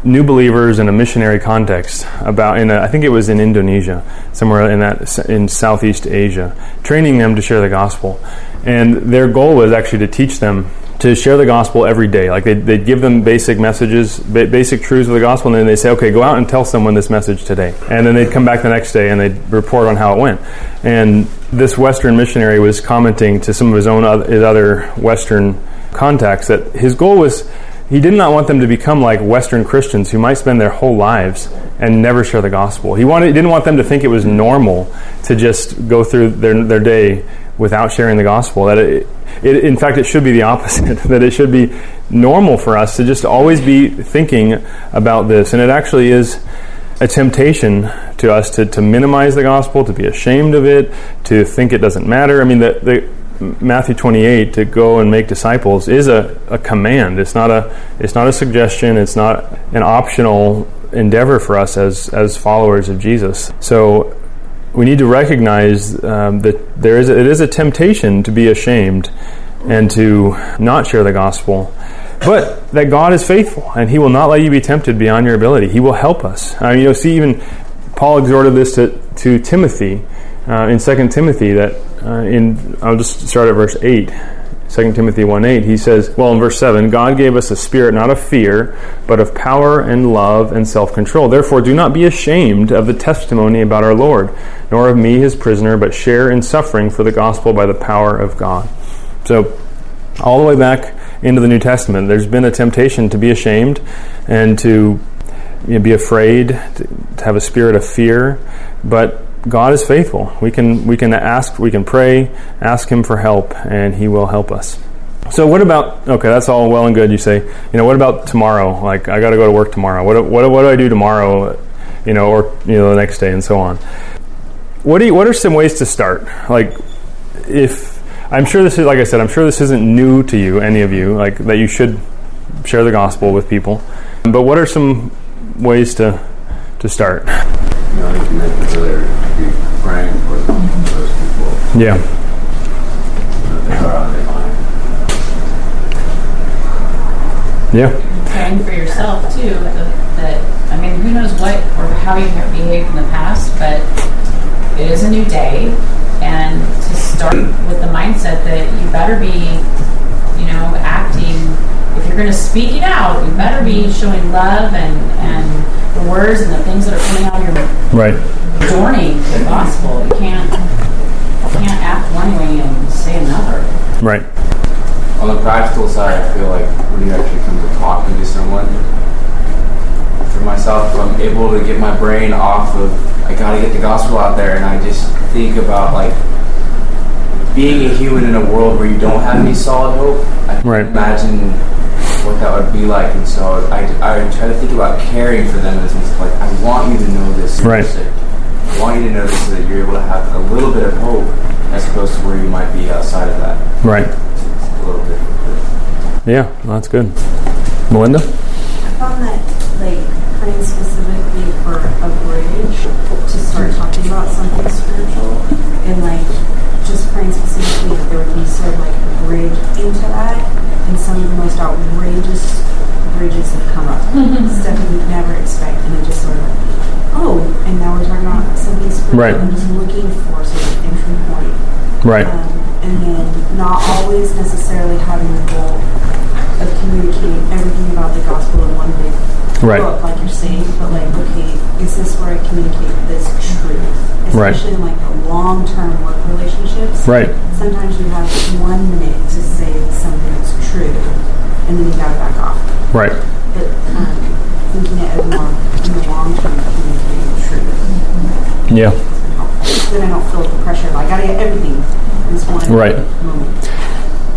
new believers in a missionary context. About in a, I think it was in Indonesia, somewhere in that in Southeast Asia, training them to share the gospel. And their goal was actually to teach them to share the gospel every day. Like they'd, they'd give them basic messages, ba- basic truths of the gospel, and then they'd say, okay, go out and tell someone this message today. And then they'd come back the next day and they'd report on how it went. And this Western missionary was commenting to some of his own other, his other Western contacts that his goal was, he did not want them to become like Western Christians who might spend their whole lives and never share the gospel. He wanted, he didn't want them to think it was normal to just go through their their day without sharing the gospel. That it, it, in fact, it should be the opposite. That it should be normal for us to just always be thinking about this. And it actually is a temptation to us to, to minimize the gospel, to be ashamed of it, to think it doesn't matter. I mean, the, the Matthew twenty-eight, to go and make disciples, is a, a command. It's not a it's not a suggestion. It's not an optional endeavor for us as as followers of Jesus. So we need to recognize um, that there is a, it is a temptation to be ashamed and to not share the gospel, but that God is faithful and He will not let you be tempted beyond your ability. He will help us. Uh, you know, see, even Paul exhorted this to, to Timothy uh, in Second Timothy. That uh, in I'll just start at verse eight. Second Timothy one eight, he says, well, in verse seven, God gave us a spirit not of fear, but of power and love and self-control. Therefore, do not be ashamed of the testimony about our Lord, nor of me, His prisoner, but share in suffering for the gospel by the power of God. So, all the way back into the New Testament, there's been a temptation to be ashamed and to, you know, be afraid, to, to have a spirit of fear, but God is faithful. We can we can ask, we can pray, ask Him for help, and He will help us. So what about, okay, that's all well and good, you say, you know, what about tomorrow? Like, I got to go to work tomorrow. What what what do I do tomorrow, you know, or, you know, the next day and so on. What do you, what are some ways to start? Like, if, I'm sure this is, like I said, I'm sure this isn't new to you, any of you, like, that you should share the gospel with people. But what are some ways to, to start? You know, like you mentioned earlier, be praying for them, for those people. Yeah. So they are on their mind. Yeah. And praying for yourself, too. That, I mean, who knows what or how you behaved in the past, but it is a new day. And to start with the mindset that you better be, you know, acting. If you're going to speak it out, you better be showing love and, and the words and the things that are coming out of your mouth, right, adorning the gospel. You can't, you can't act one way and say another. Right. On the practical side, I feel like when you actually come to talking to someone, for myself, if I'm able to get my brain off of, I gotta get the gospel out there, and I just think about, like, being a human in a world where you don't have any solid hope. I right. Imagine what that would be like, and so I, I would try to think about caring for them as much. Like, I want you to know this, right? I want you to know this so that you're able to have a little bit of hope, as opposed to where you might be outside of that, right? It's a little bit. Yeah, well, that's good, Melinda. I found that, like, praying specifically for a bridge to start talking about something spiritual, and like just praying specifically that there would be sort of like a bridge into that. And some of the most outrageous bridges have come up. Stuff that you'd never expect. And it just sort of, oh, and now we're talking about something spiritual. Right. I'm just looking for sort of an entry point. Right. Um, and then not always necessarily having the goal of communicating everything about the gospel in one big right. book, like you're saying, but like, okay, is this where I communicate this truth? Especially right. in like the long-term work relationships. Right. Sometimes you have one minute to say something that's true, and then you gotta back off. Right. But um, thinking it as more in the long term, communicating the truth. Yeah. So then I don't feel the pressure of I gotta get everything in this one right. moment.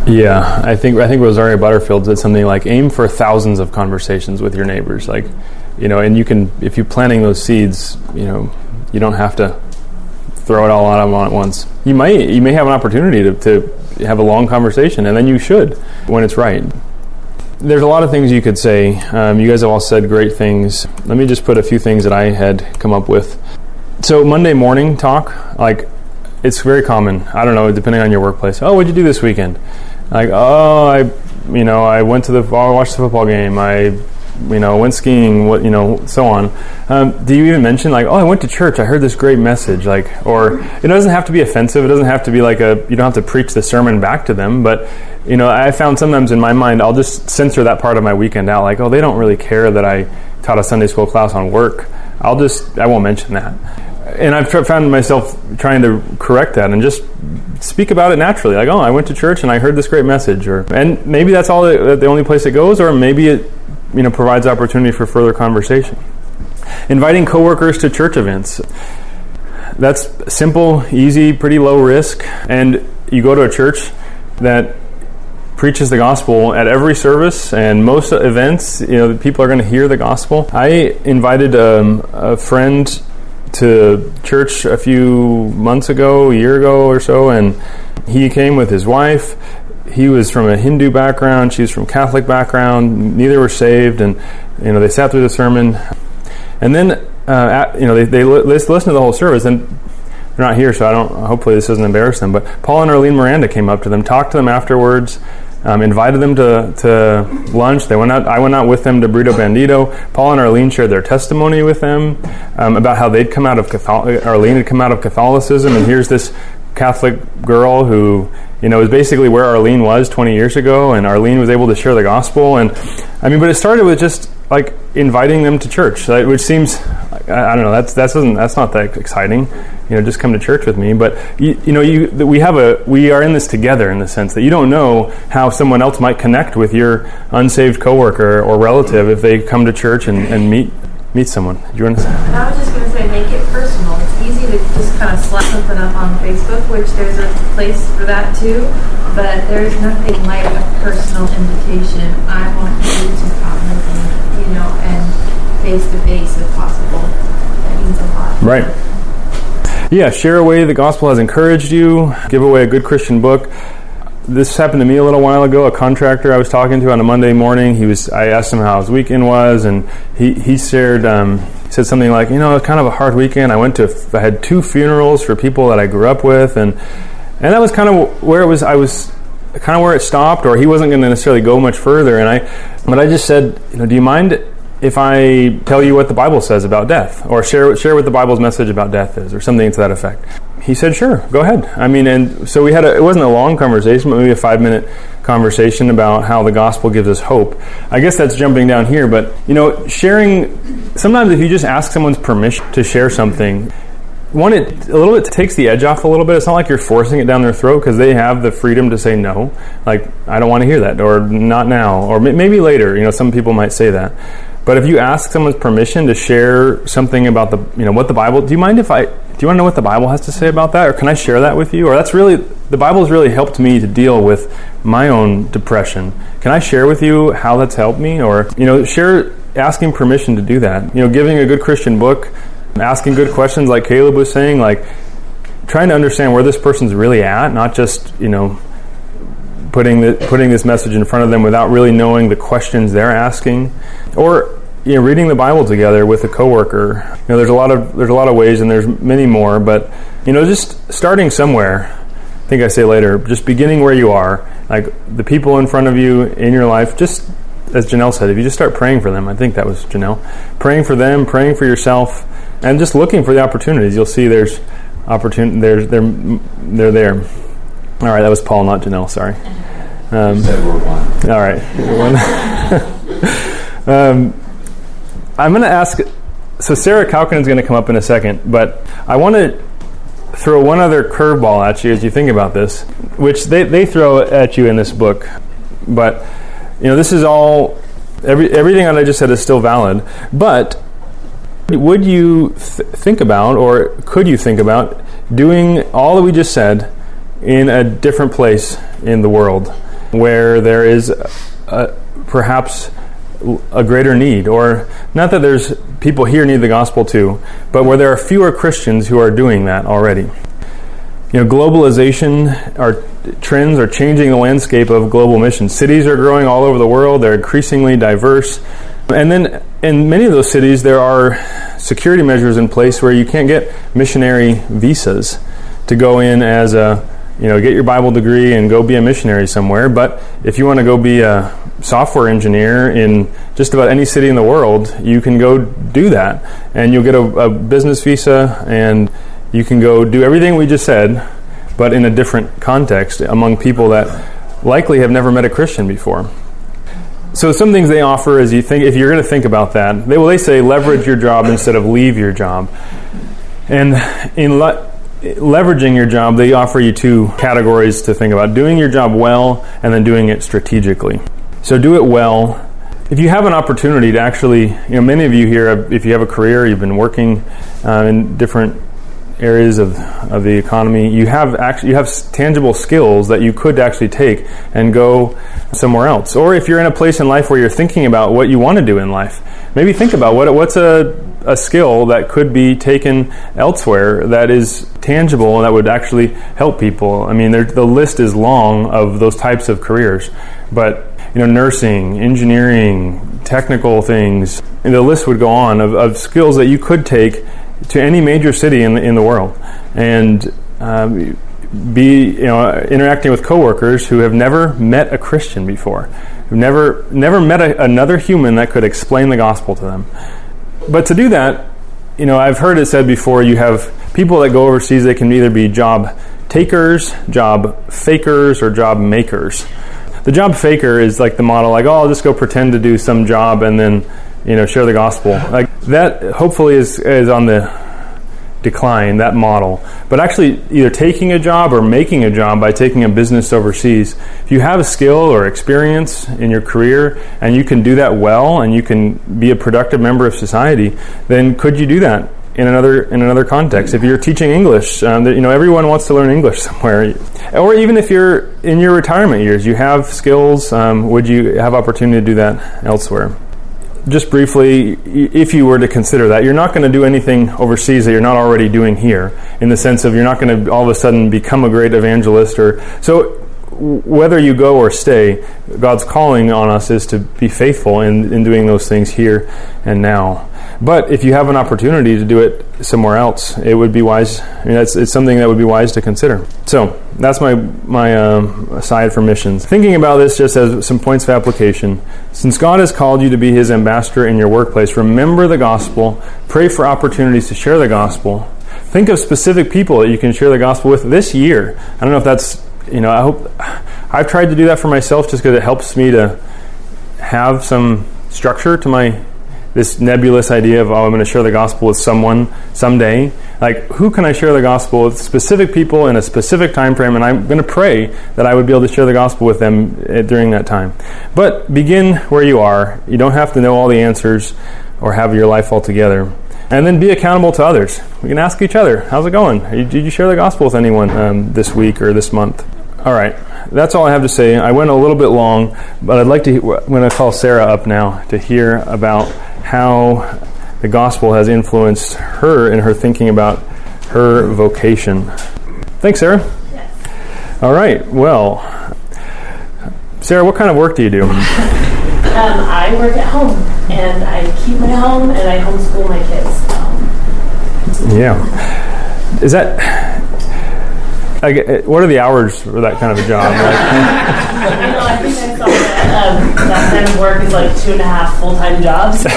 Yeah, I think I think Rosaria Butterfield did something like aim for thousands of conversations with your neighbors, like, you know, and you can, if you're planting those seeds, you know, you don't have to throw it all on them all at once. You might, you may have an opportunity to, to have a long conversation, and then you should when it's right. There's a lot of things you could say. Um, you guys have all said great things. Let me just put a few things that I had come up with. So Monday morning talk, like, it's very common. I don't know, depending on your workplace. Oh, what'd you do this weekend? Like, oh, I, you know, I went to the, I watched the football game. I, you know, went skiing, what, you know, so on. Um, do you even mention, like, oh, I went to church, I heard this great message, like, or it doesn't have to be offensive, it doesn't have to be like a, you don't have to preach the sermon back to them, but, you know, I found sometimes in my mind, I'll just censor that part of my weekend out, like, oh, they don't really care that I taught a Sunday school class on work. I'll just, I won't mention that. And I've found myself trying to correct that and just speak about it naturally. Like, oh, I went to church and I heard this great message. Or, and maybe that's all the, the only place it goes, or maybe it, you know, provides opportunity for further conversation. Inviting coworkers to church events. That's simple, easy, pretty low risk. And you go to a church that preaches the gospel at every service and most events. You know, people are going to hear the gospel. I invited um, a friend to church a few months ago, a year ago or so, and he came with his wife. He was from a Hindu background, she was from Catholic background, neither were saved, and, you know, they sat through the sermon. And then, uh, at, you know, they, they li- listened to the whole service, and they're not here, so I don't, hopefully this doesn't embarrass them, but Paul and Arlene Miranda came up to them, talked to them afterwards, um, invited them to, to lunch. They went out, I went out with them to Burrito Bandito. Paul and Arlene shared their testimony with them um, about how they'd come out of, Catholic, Arlene had come out of Catholicism, and here's this Catholic girl who, you know, is basically where Arlene was twenty years ago, and Arlene was able to share the gospel. And I mean, but it started with just like inviting them to church, which seems, I don't know, that's that's doesn't that's not that exciting, you know, just come to church with me. But you, you know, you we have a we are in this together in the sense that you don't know how someone else might connect with your unsaved coworker or relative if they come to church and, and meet meet someone. Do you want to say? I was just going to say, make it personal. Easy to just kind of slap something up on Facebook, which there's a place for that too, but there's nothing like a personal invitation. I want you to come with me, you know, and face to face if possible. That means a lot. Right. Yeah, share a way the gospel has encouraged you, give away a good Christian book. This happened to me a little while ago. A contractor I was talking to on a Monday morning, he was. I asked him how his weekend was, and he he shared, um, said something like, you know, it was kind of a hard weekend. I went to, I had two funerals for people that I grew up with, and and that was kind of where it was. I was kind of where it stopped, or he wasn't going to necessarily go much further. And I, but I just said, you know, do you mind if I tell you what the Bible says about death, or share share what the Bible's message about death is, or something to that effect? He said, sure, go ahead. I mean, and so we had a, it wasn't a long conversation, but maybe a five-minute conversation about how the gospel gives us hope. I guess that's jumping down here, but, you know, sharing, sometimes if you just ask someone's permission to share something, one, it a little bit takes the edge off a little bit. It's not like you're forcing it down their throat, because they have the freedom to say no. Like, I don't want to hear that, or not now, or maybe later. You know, some people might say that. But if you ask someone's permission to share something about the, you know, what the Bible, do you mind if I, do you want to know what the Bible has to say about that? Or can I share that with you? Or that's really, the Bible's really helped me to deal with my own depression. Can I share with you how that's helped me? Or, you know, share, asking permission to do that. You know, giving a good Christian book, asking good questions like Caleb was saying, like trying to understand where this person's really at, not just, you know, putting the, putting this message in front of them without really knowing the questions they're asking, or, you know, reading the Bible together with a coworker. You know, there's a lot of there's a lot of ways, and there's many more. But, you know, just starting somewhere. I think I say later, just beginning where you are, like the people in front of you in your life. Just as Janelle said, if you just start praying for them, I think that was Janelle, praying for them, praying for yourself, and just looking for the opportunities. You'll see there's opportunity. There's they're they're there. All right, that was Paul, not Janelle. Sorry. Um, said we're one. All right. One. um, I'm going to ask. So Sarah Kalkin is going to come up in a second, but I want to throw one other curveball at you as you think about this, which they, they throw at you in this book. But, you know, this is all every everything that I just said is still valid. But would you th- think about, or could you think about, doing all that we just said in a different place in the world where there is a, a, perhaps a greater need, or not that there's people here need the gospel too, but where there are fewer Christians who are doing that already. You know, globalization, our trends are changing the landscape of global missions. Cities are growing all over the world. They're increasingly diverse. And then in many of those cities, there are security measures in place where you can't get missionary visas to go in as a, you know, get your Bible degree and go be a missionary somewhere. But if you want to go be a software engineer in just about any city in the world, you can go do that. And you'll get a, a business visa, and you can go do everything we just said, but in a different context among people that likely have never met a Christian before. So some things they offer is, you think, if you're going to think about that, they, well, they say leverage your job instead of leave your job. And in le- leveraging your job, they offer you two categories to think about: doing your job well, and then doing it strategically. So do it well. If you have an opportunity to actually, you know, many of you here, if you have a career, you've been working uh, in different areas of, of the economy, you have actually you have tangible skills that you could actually take and go somewhere else. Or if you're in a place in life where you're thinking about what you want to do in life, maybe think about what what's a a skill that could be taken elsewhere that is tangible and that would actually help people. I mean, there, the list is long of those types of careers, but you know, nursing, engineering, technical things, and the list would go on of, of skills that you could take to any major city in the, in the world, and um, be you know interacting with coworkers who have never met a Christian before, who never never met a, another human that could explain the gospel to them. But to do that, you know, I've heard it said before, you have people that go overseas. They can either be job takers, job fakers, or job makers. The job faker is like the model, like, oh, I'll just go pretend to do some job and then, you know, share the gospel. Like that, hopefully, is is on the decline, that model. But actually, either taking a job or making a job by taking a business overseas. If you have a skill or experience in your career and you can do that well and you can be a productive member of society, then could you do that in another in another context? If you're teaching English, um, you know, everyone wants to learn English somewhere. Or even if you're in your retirement years, you have skills. Um, would you have opportunity to do that elsewhere? Just briefly, if you were to consider that, you're not going to do anything overseas that you're not already doing here, in the sense of you're not going to all of a sudden become a great evangelist. Or so whether you go or stay, God's calling on us is to be faithful in, in doing those things here and now. But if you have an opportunity to do it somewhere else, it would be wise. I mean, that's, it's something that would be wise to consider. So that's my my um, aside for missions. Thinking about this just as some points of application. Since God has called you to be His ambassador in your workplace, remember the gospel. Pray for opportunities to share the gospel. Think of specific people that you can share the gospel with this year. I don't know if that's, you know, I hope I've tried to do that for myself just because it helps me to have some structure to my this nebulous idea of, oh, I'm going to share the gospel with someone someday. Like, who can I share the gospel with? Specific people in a specific time frame, and I'm going to pray that I would be able to share the gospel with them during that time. But begin where you are. You don't have to know all the answers or have your life all together. And then be accountable to others. We can ask each other, how's it going? Did you share the gospel with anyone um, this week or this month? All right, that's all I have to say. I went a little bit long, but I'd like to, I'm going to call Sarah up now to hear about how the gospel has influenced her in her thinking about her vocation. Thanks, Sarah. Yes. All right. Well, Sarah, what kind of work do you do? Um, I work at home, and I keep my home, and I homeschool my kids. Um, yeah. Is that? Like, what are the hours for that kind of a job? Like, you know, I think I saw that um, that kind of work is like two and a half full-time jobs. um,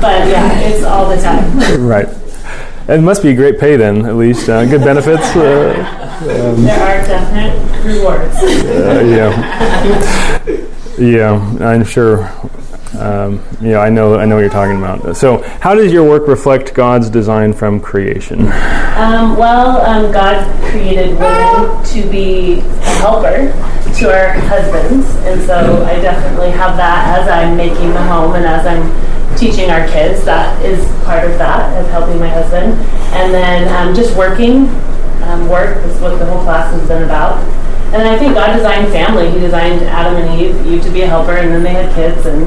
but yeah, it's all the time. Right. It must be great pay then, at least. Uh, good benefits. Uh, um, there are definite rewards. uh, yeah. Yeah, I'm sure. Um, yeah, I know. I know what you're talking about. So, how does your work reflect God's design from creation? Um, well, um, God created women to be a helper to our husbands, and so I definitely have that as I'm making the home and as I'm teaching our kids. That is part of that, of helping my husband, and then um, just working. Um, work is what the whole class has been about. And I think God designed family. He designed Adam and Eve, Eve to be a helper, and then they had kids, and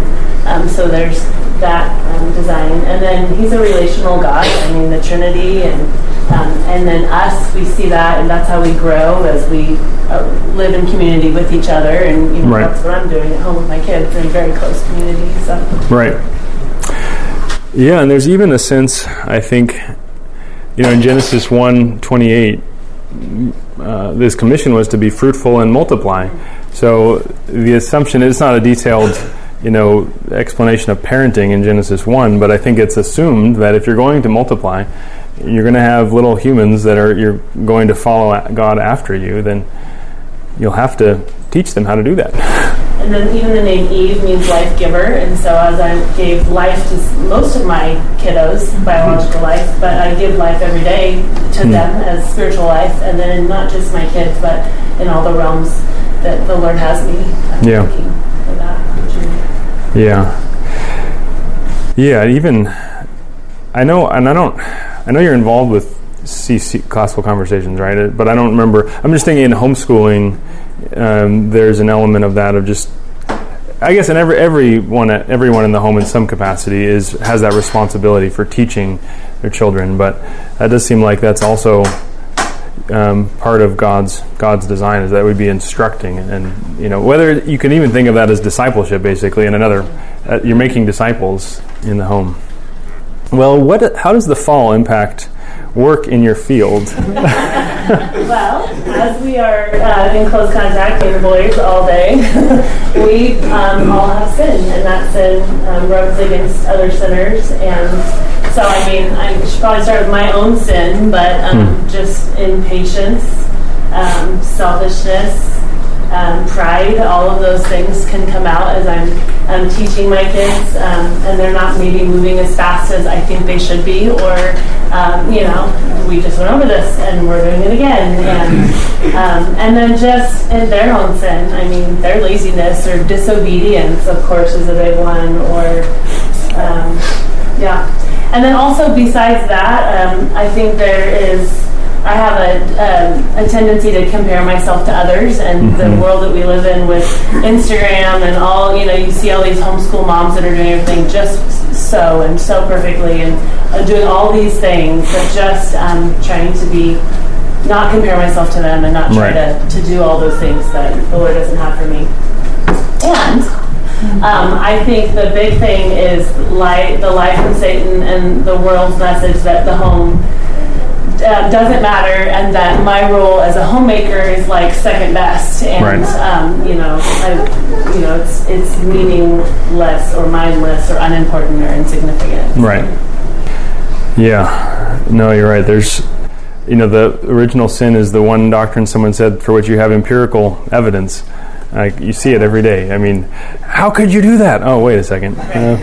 um, so there's that um, design. And then He's a relational God. I mean, the Trinity, and um, and then us. We see that, and that's how we grow as we uh, live in community with each other. And you know, right. That's what I'm doing at home with my kids in very close community. So right. Yeah, and there's even a sense, I think, you know, in Genesis one twenty-eight. Uh, this commission was to be fruitful and multiply. So the assumption, it's not a detailed, you know, explanation of parenting in Genesis one, but I think it's assumed that if you're going to multiply, you're going to have little humans that are you're going to follow God after you, then you'll have to teach them how to do that. And then even the name Eve means life giver, and so as I gave life to most of my kiddos, biological life, but I give life every day to mm. them as spiritual life, and then not just my kids, but in all the realms that the Lord has me. I'm yeah. thinking for that. Yeah. Yeah. Even I know, and I don't. I know you're involved with C C, Classical Conversations, right? But I don't remember. I'm just thinking in homeschooling. Um, there's an element of that of just, I guess, and every everyone everyone in the home in some capacity is has that responsibility for teaching their children. But that does seem like that's also um, part of God's God's design, is that we'd be instructing, and, and you know, whether you can even think of that as discipleship, basically. And another, uh, you're making disciples in the home. Well, what? How does the fall impact work in your field? Well, as we are uh, in close contact with the boys all day, we um, all have sin, and that sin um, rubs against other sinners. And so, I mean, I should probably start with my own sin, but um, hmm. just impatience, um, selfishness, um, pride, all of those things can come out as I'm, I'm teaching my kids, um, and they're not maybe moving as fast as I think they should be, or um, you know, we just went over this and we're doing it again, and um, and then just in their own sin, I mean, their laziness or disobedience, of course, is a big one, or um, yeah, and then also besides that, um, I think there is. I have a, a, a tendency to compare myself to others, and mm-hmm. the world that we live in with Instagram and all, you know, you see all these homeschool moms that are doing everything just so and so perfectly and uh, doing all these things, but just um, trying to be, not compare myself to them and not try right. to, to do all those things that the Lord doesn't have for me. And... Um, I think the big thing is light, the life of Satan and the world's message that the home... Uh, doesn't matter, and that my role as a homemaker is like second best, and right. um, you know, I, you know, it's it's meaningless or mindless or unimportant or insignificant. Right. Yeah. No, you're right. There's, you know, the original sin is the one doctrine someone said for which you have empirical evidence. Like, you see it every day. I mean, how could you do that? Oh, wait a second. Right.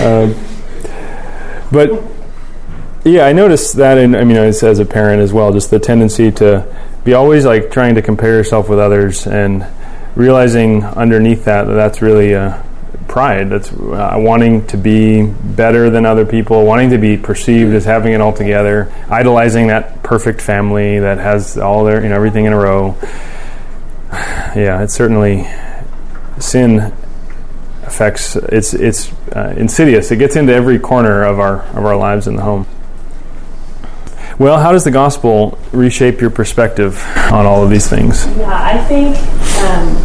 Uh, uh, but. Yeah, I noticed that, in, I mean, as a parent as well, just the tendency to be always like trying to compare yourself with others, and realizing underneath that, that that's really uh, pride. That's uh, wanting to be better than other people, wanting to be perceived as having it all together, idolizing that perfect family that has all their, you know, everything in a row. Yeah, it's certainly sin. Affects it's it's uh, insidious. It gets into every corner of our of our lives in the home. Well, how does the gospel reshape your perspective on all of these things? Yeah, I think um,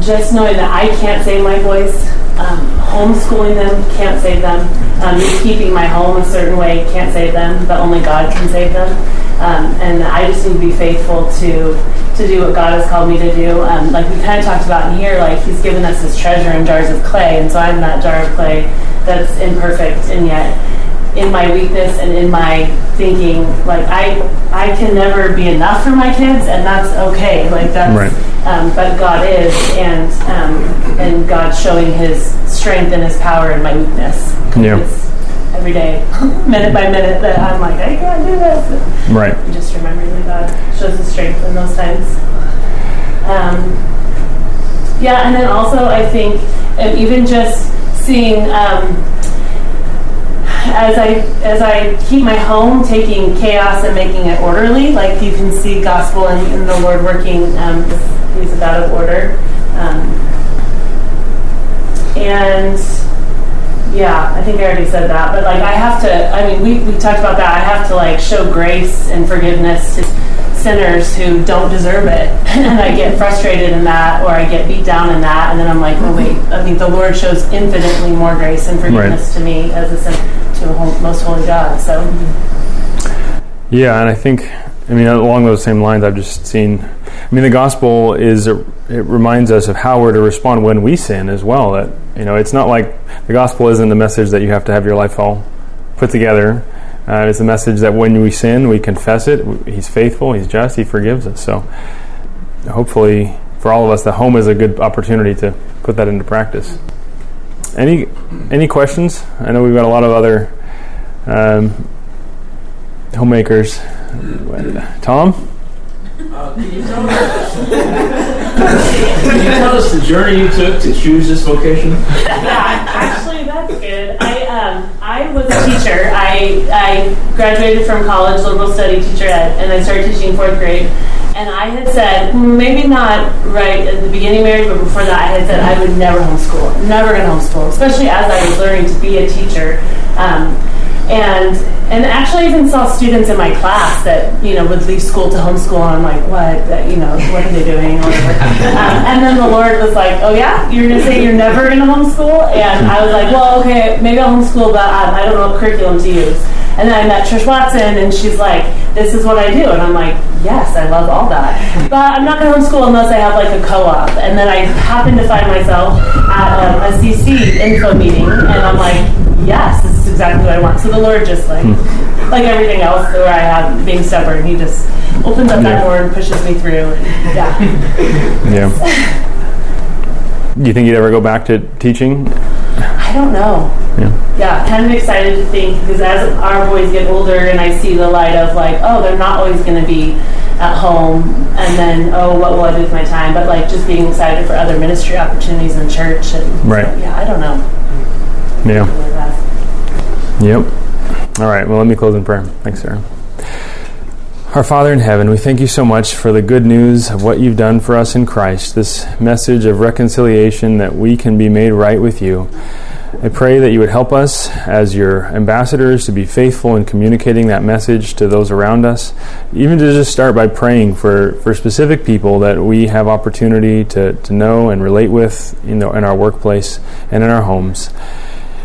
just knowing that I can't save my boys, um, homeschooling them can't save them, um, keeping my home a certain way can't save them, but only God can save them. Um, and I just need to be faithful to to do what God has called me to do. Um, like we kind of talked about in here, like He's given us His treasure in jars of clay, and so I'm that jar of clay that's imperfect, and yet in my weakness and in my thinking, like I I can never be enough for my kids, and that's okay. Like that's, right. um, but God is, and um, and God showing His strength and His power in my weakness. Yeah. It's every day, minute by minute, that I'm like, I can't do this. Right. And just remembering that God shows His strength in those times. Um, yeah, and then also I think even just seeing. Um, as I as I keep my home taking chaos and making it orderly, like you can see gospel and, and the Lord working um, these out of order. Um, and yeah, I think I already said that, but like I have to, I mean, we, we talked about that. I have to like show grace and forgiveness to sinners who don't deserve it. And I get frustrated in that, or I get beat down in that, and then I'm like, oh wait, I mean, the Lord shows infinitely more grace and forgiveness right. to me as a sinner, to a whole, most holy God. So yeah, and I think, I mean, along those same lines, I've just seen, I mean, the gospel is, it reminds us of how we're to respond when we sin as well. That, you know, it's not like, the gospel isn't the message that you have to have your life all put together. Uh, it's the message that when we sin, we confess it. He's faithful, He's just, He forgives us. So hopefully for all of us, the home is a good opportunity to put that into practice. Any any questions? I know we've got a lot of other um, homemakers. Tom? Uh, can you tell us, can you tell us the journey you took to choose this vocation? Yeah, actually, that's good. I um, I was a teacher. I I graduated from college, liberal study teacher ed, and I started teaching fourth grade. And I had said, maybe not right at the beginning of marriage, but before that, I had said I would never homeschool, never going to homeschool, especially as I was learning to be a teacher. Um, And and actually, I even saw students in my class that, you know, would leave school to homeschool, and I'm like, what, that, you know, what are they doing? Or whatever. Um, and then the Lord was like, oh yeah, you're going to say you're never going to homeschool? And I was like, well, okay, maybe I'll homeschool, but um, I don't know what curriculum to use. And then I met Trish Watson, and she's like, this is what I do. And I'm like, yes, I love all that. But I'm not going to homeschool unless I have, like, a co-op. And then I happened to find myself at um, a C C info meeting, and I'm like, yes, this is exactly what I want. So the Lord just, like, hmm. like everything else where I have being stubborn, He just opens up yeah. that door and pushes me through. And yeah. Yeah. Do you think you'd ever go back to teaching? I don't know. Yeah, yeah, kind of excited to think, because as our boys get older and I see the light of like, oh, they're not always going to be at home, and then, oh, what will I do with my time? But like just being excited for other ministry opportunities in church. And right. So, yeah, I don't know. Yeah. Yep. All right, well, let me close in prayer. Thanks, Sarah. Our Father in heaven, we thank you so much for the good news of what you've done for us in Christ, this message of reconciliation that we can be made right with you. I pray that you would help us as your ambassadors to be faithful in communicating that message to those around us, even to just start by praying for, for specific people that we have opportunity to, to know and relate with in, the, in our workplace and in our homes.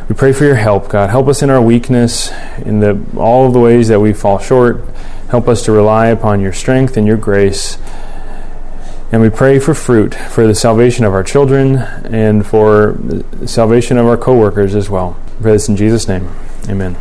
We pray for your help, God. Help us in our weakness, in the all of the ways that we fall short. Help us to rely upon your strength and your grace. And we pray for fruit, for the salvation of our children, and for the salvation of our co-workers as well. We pray this in Jesus' name. Amen.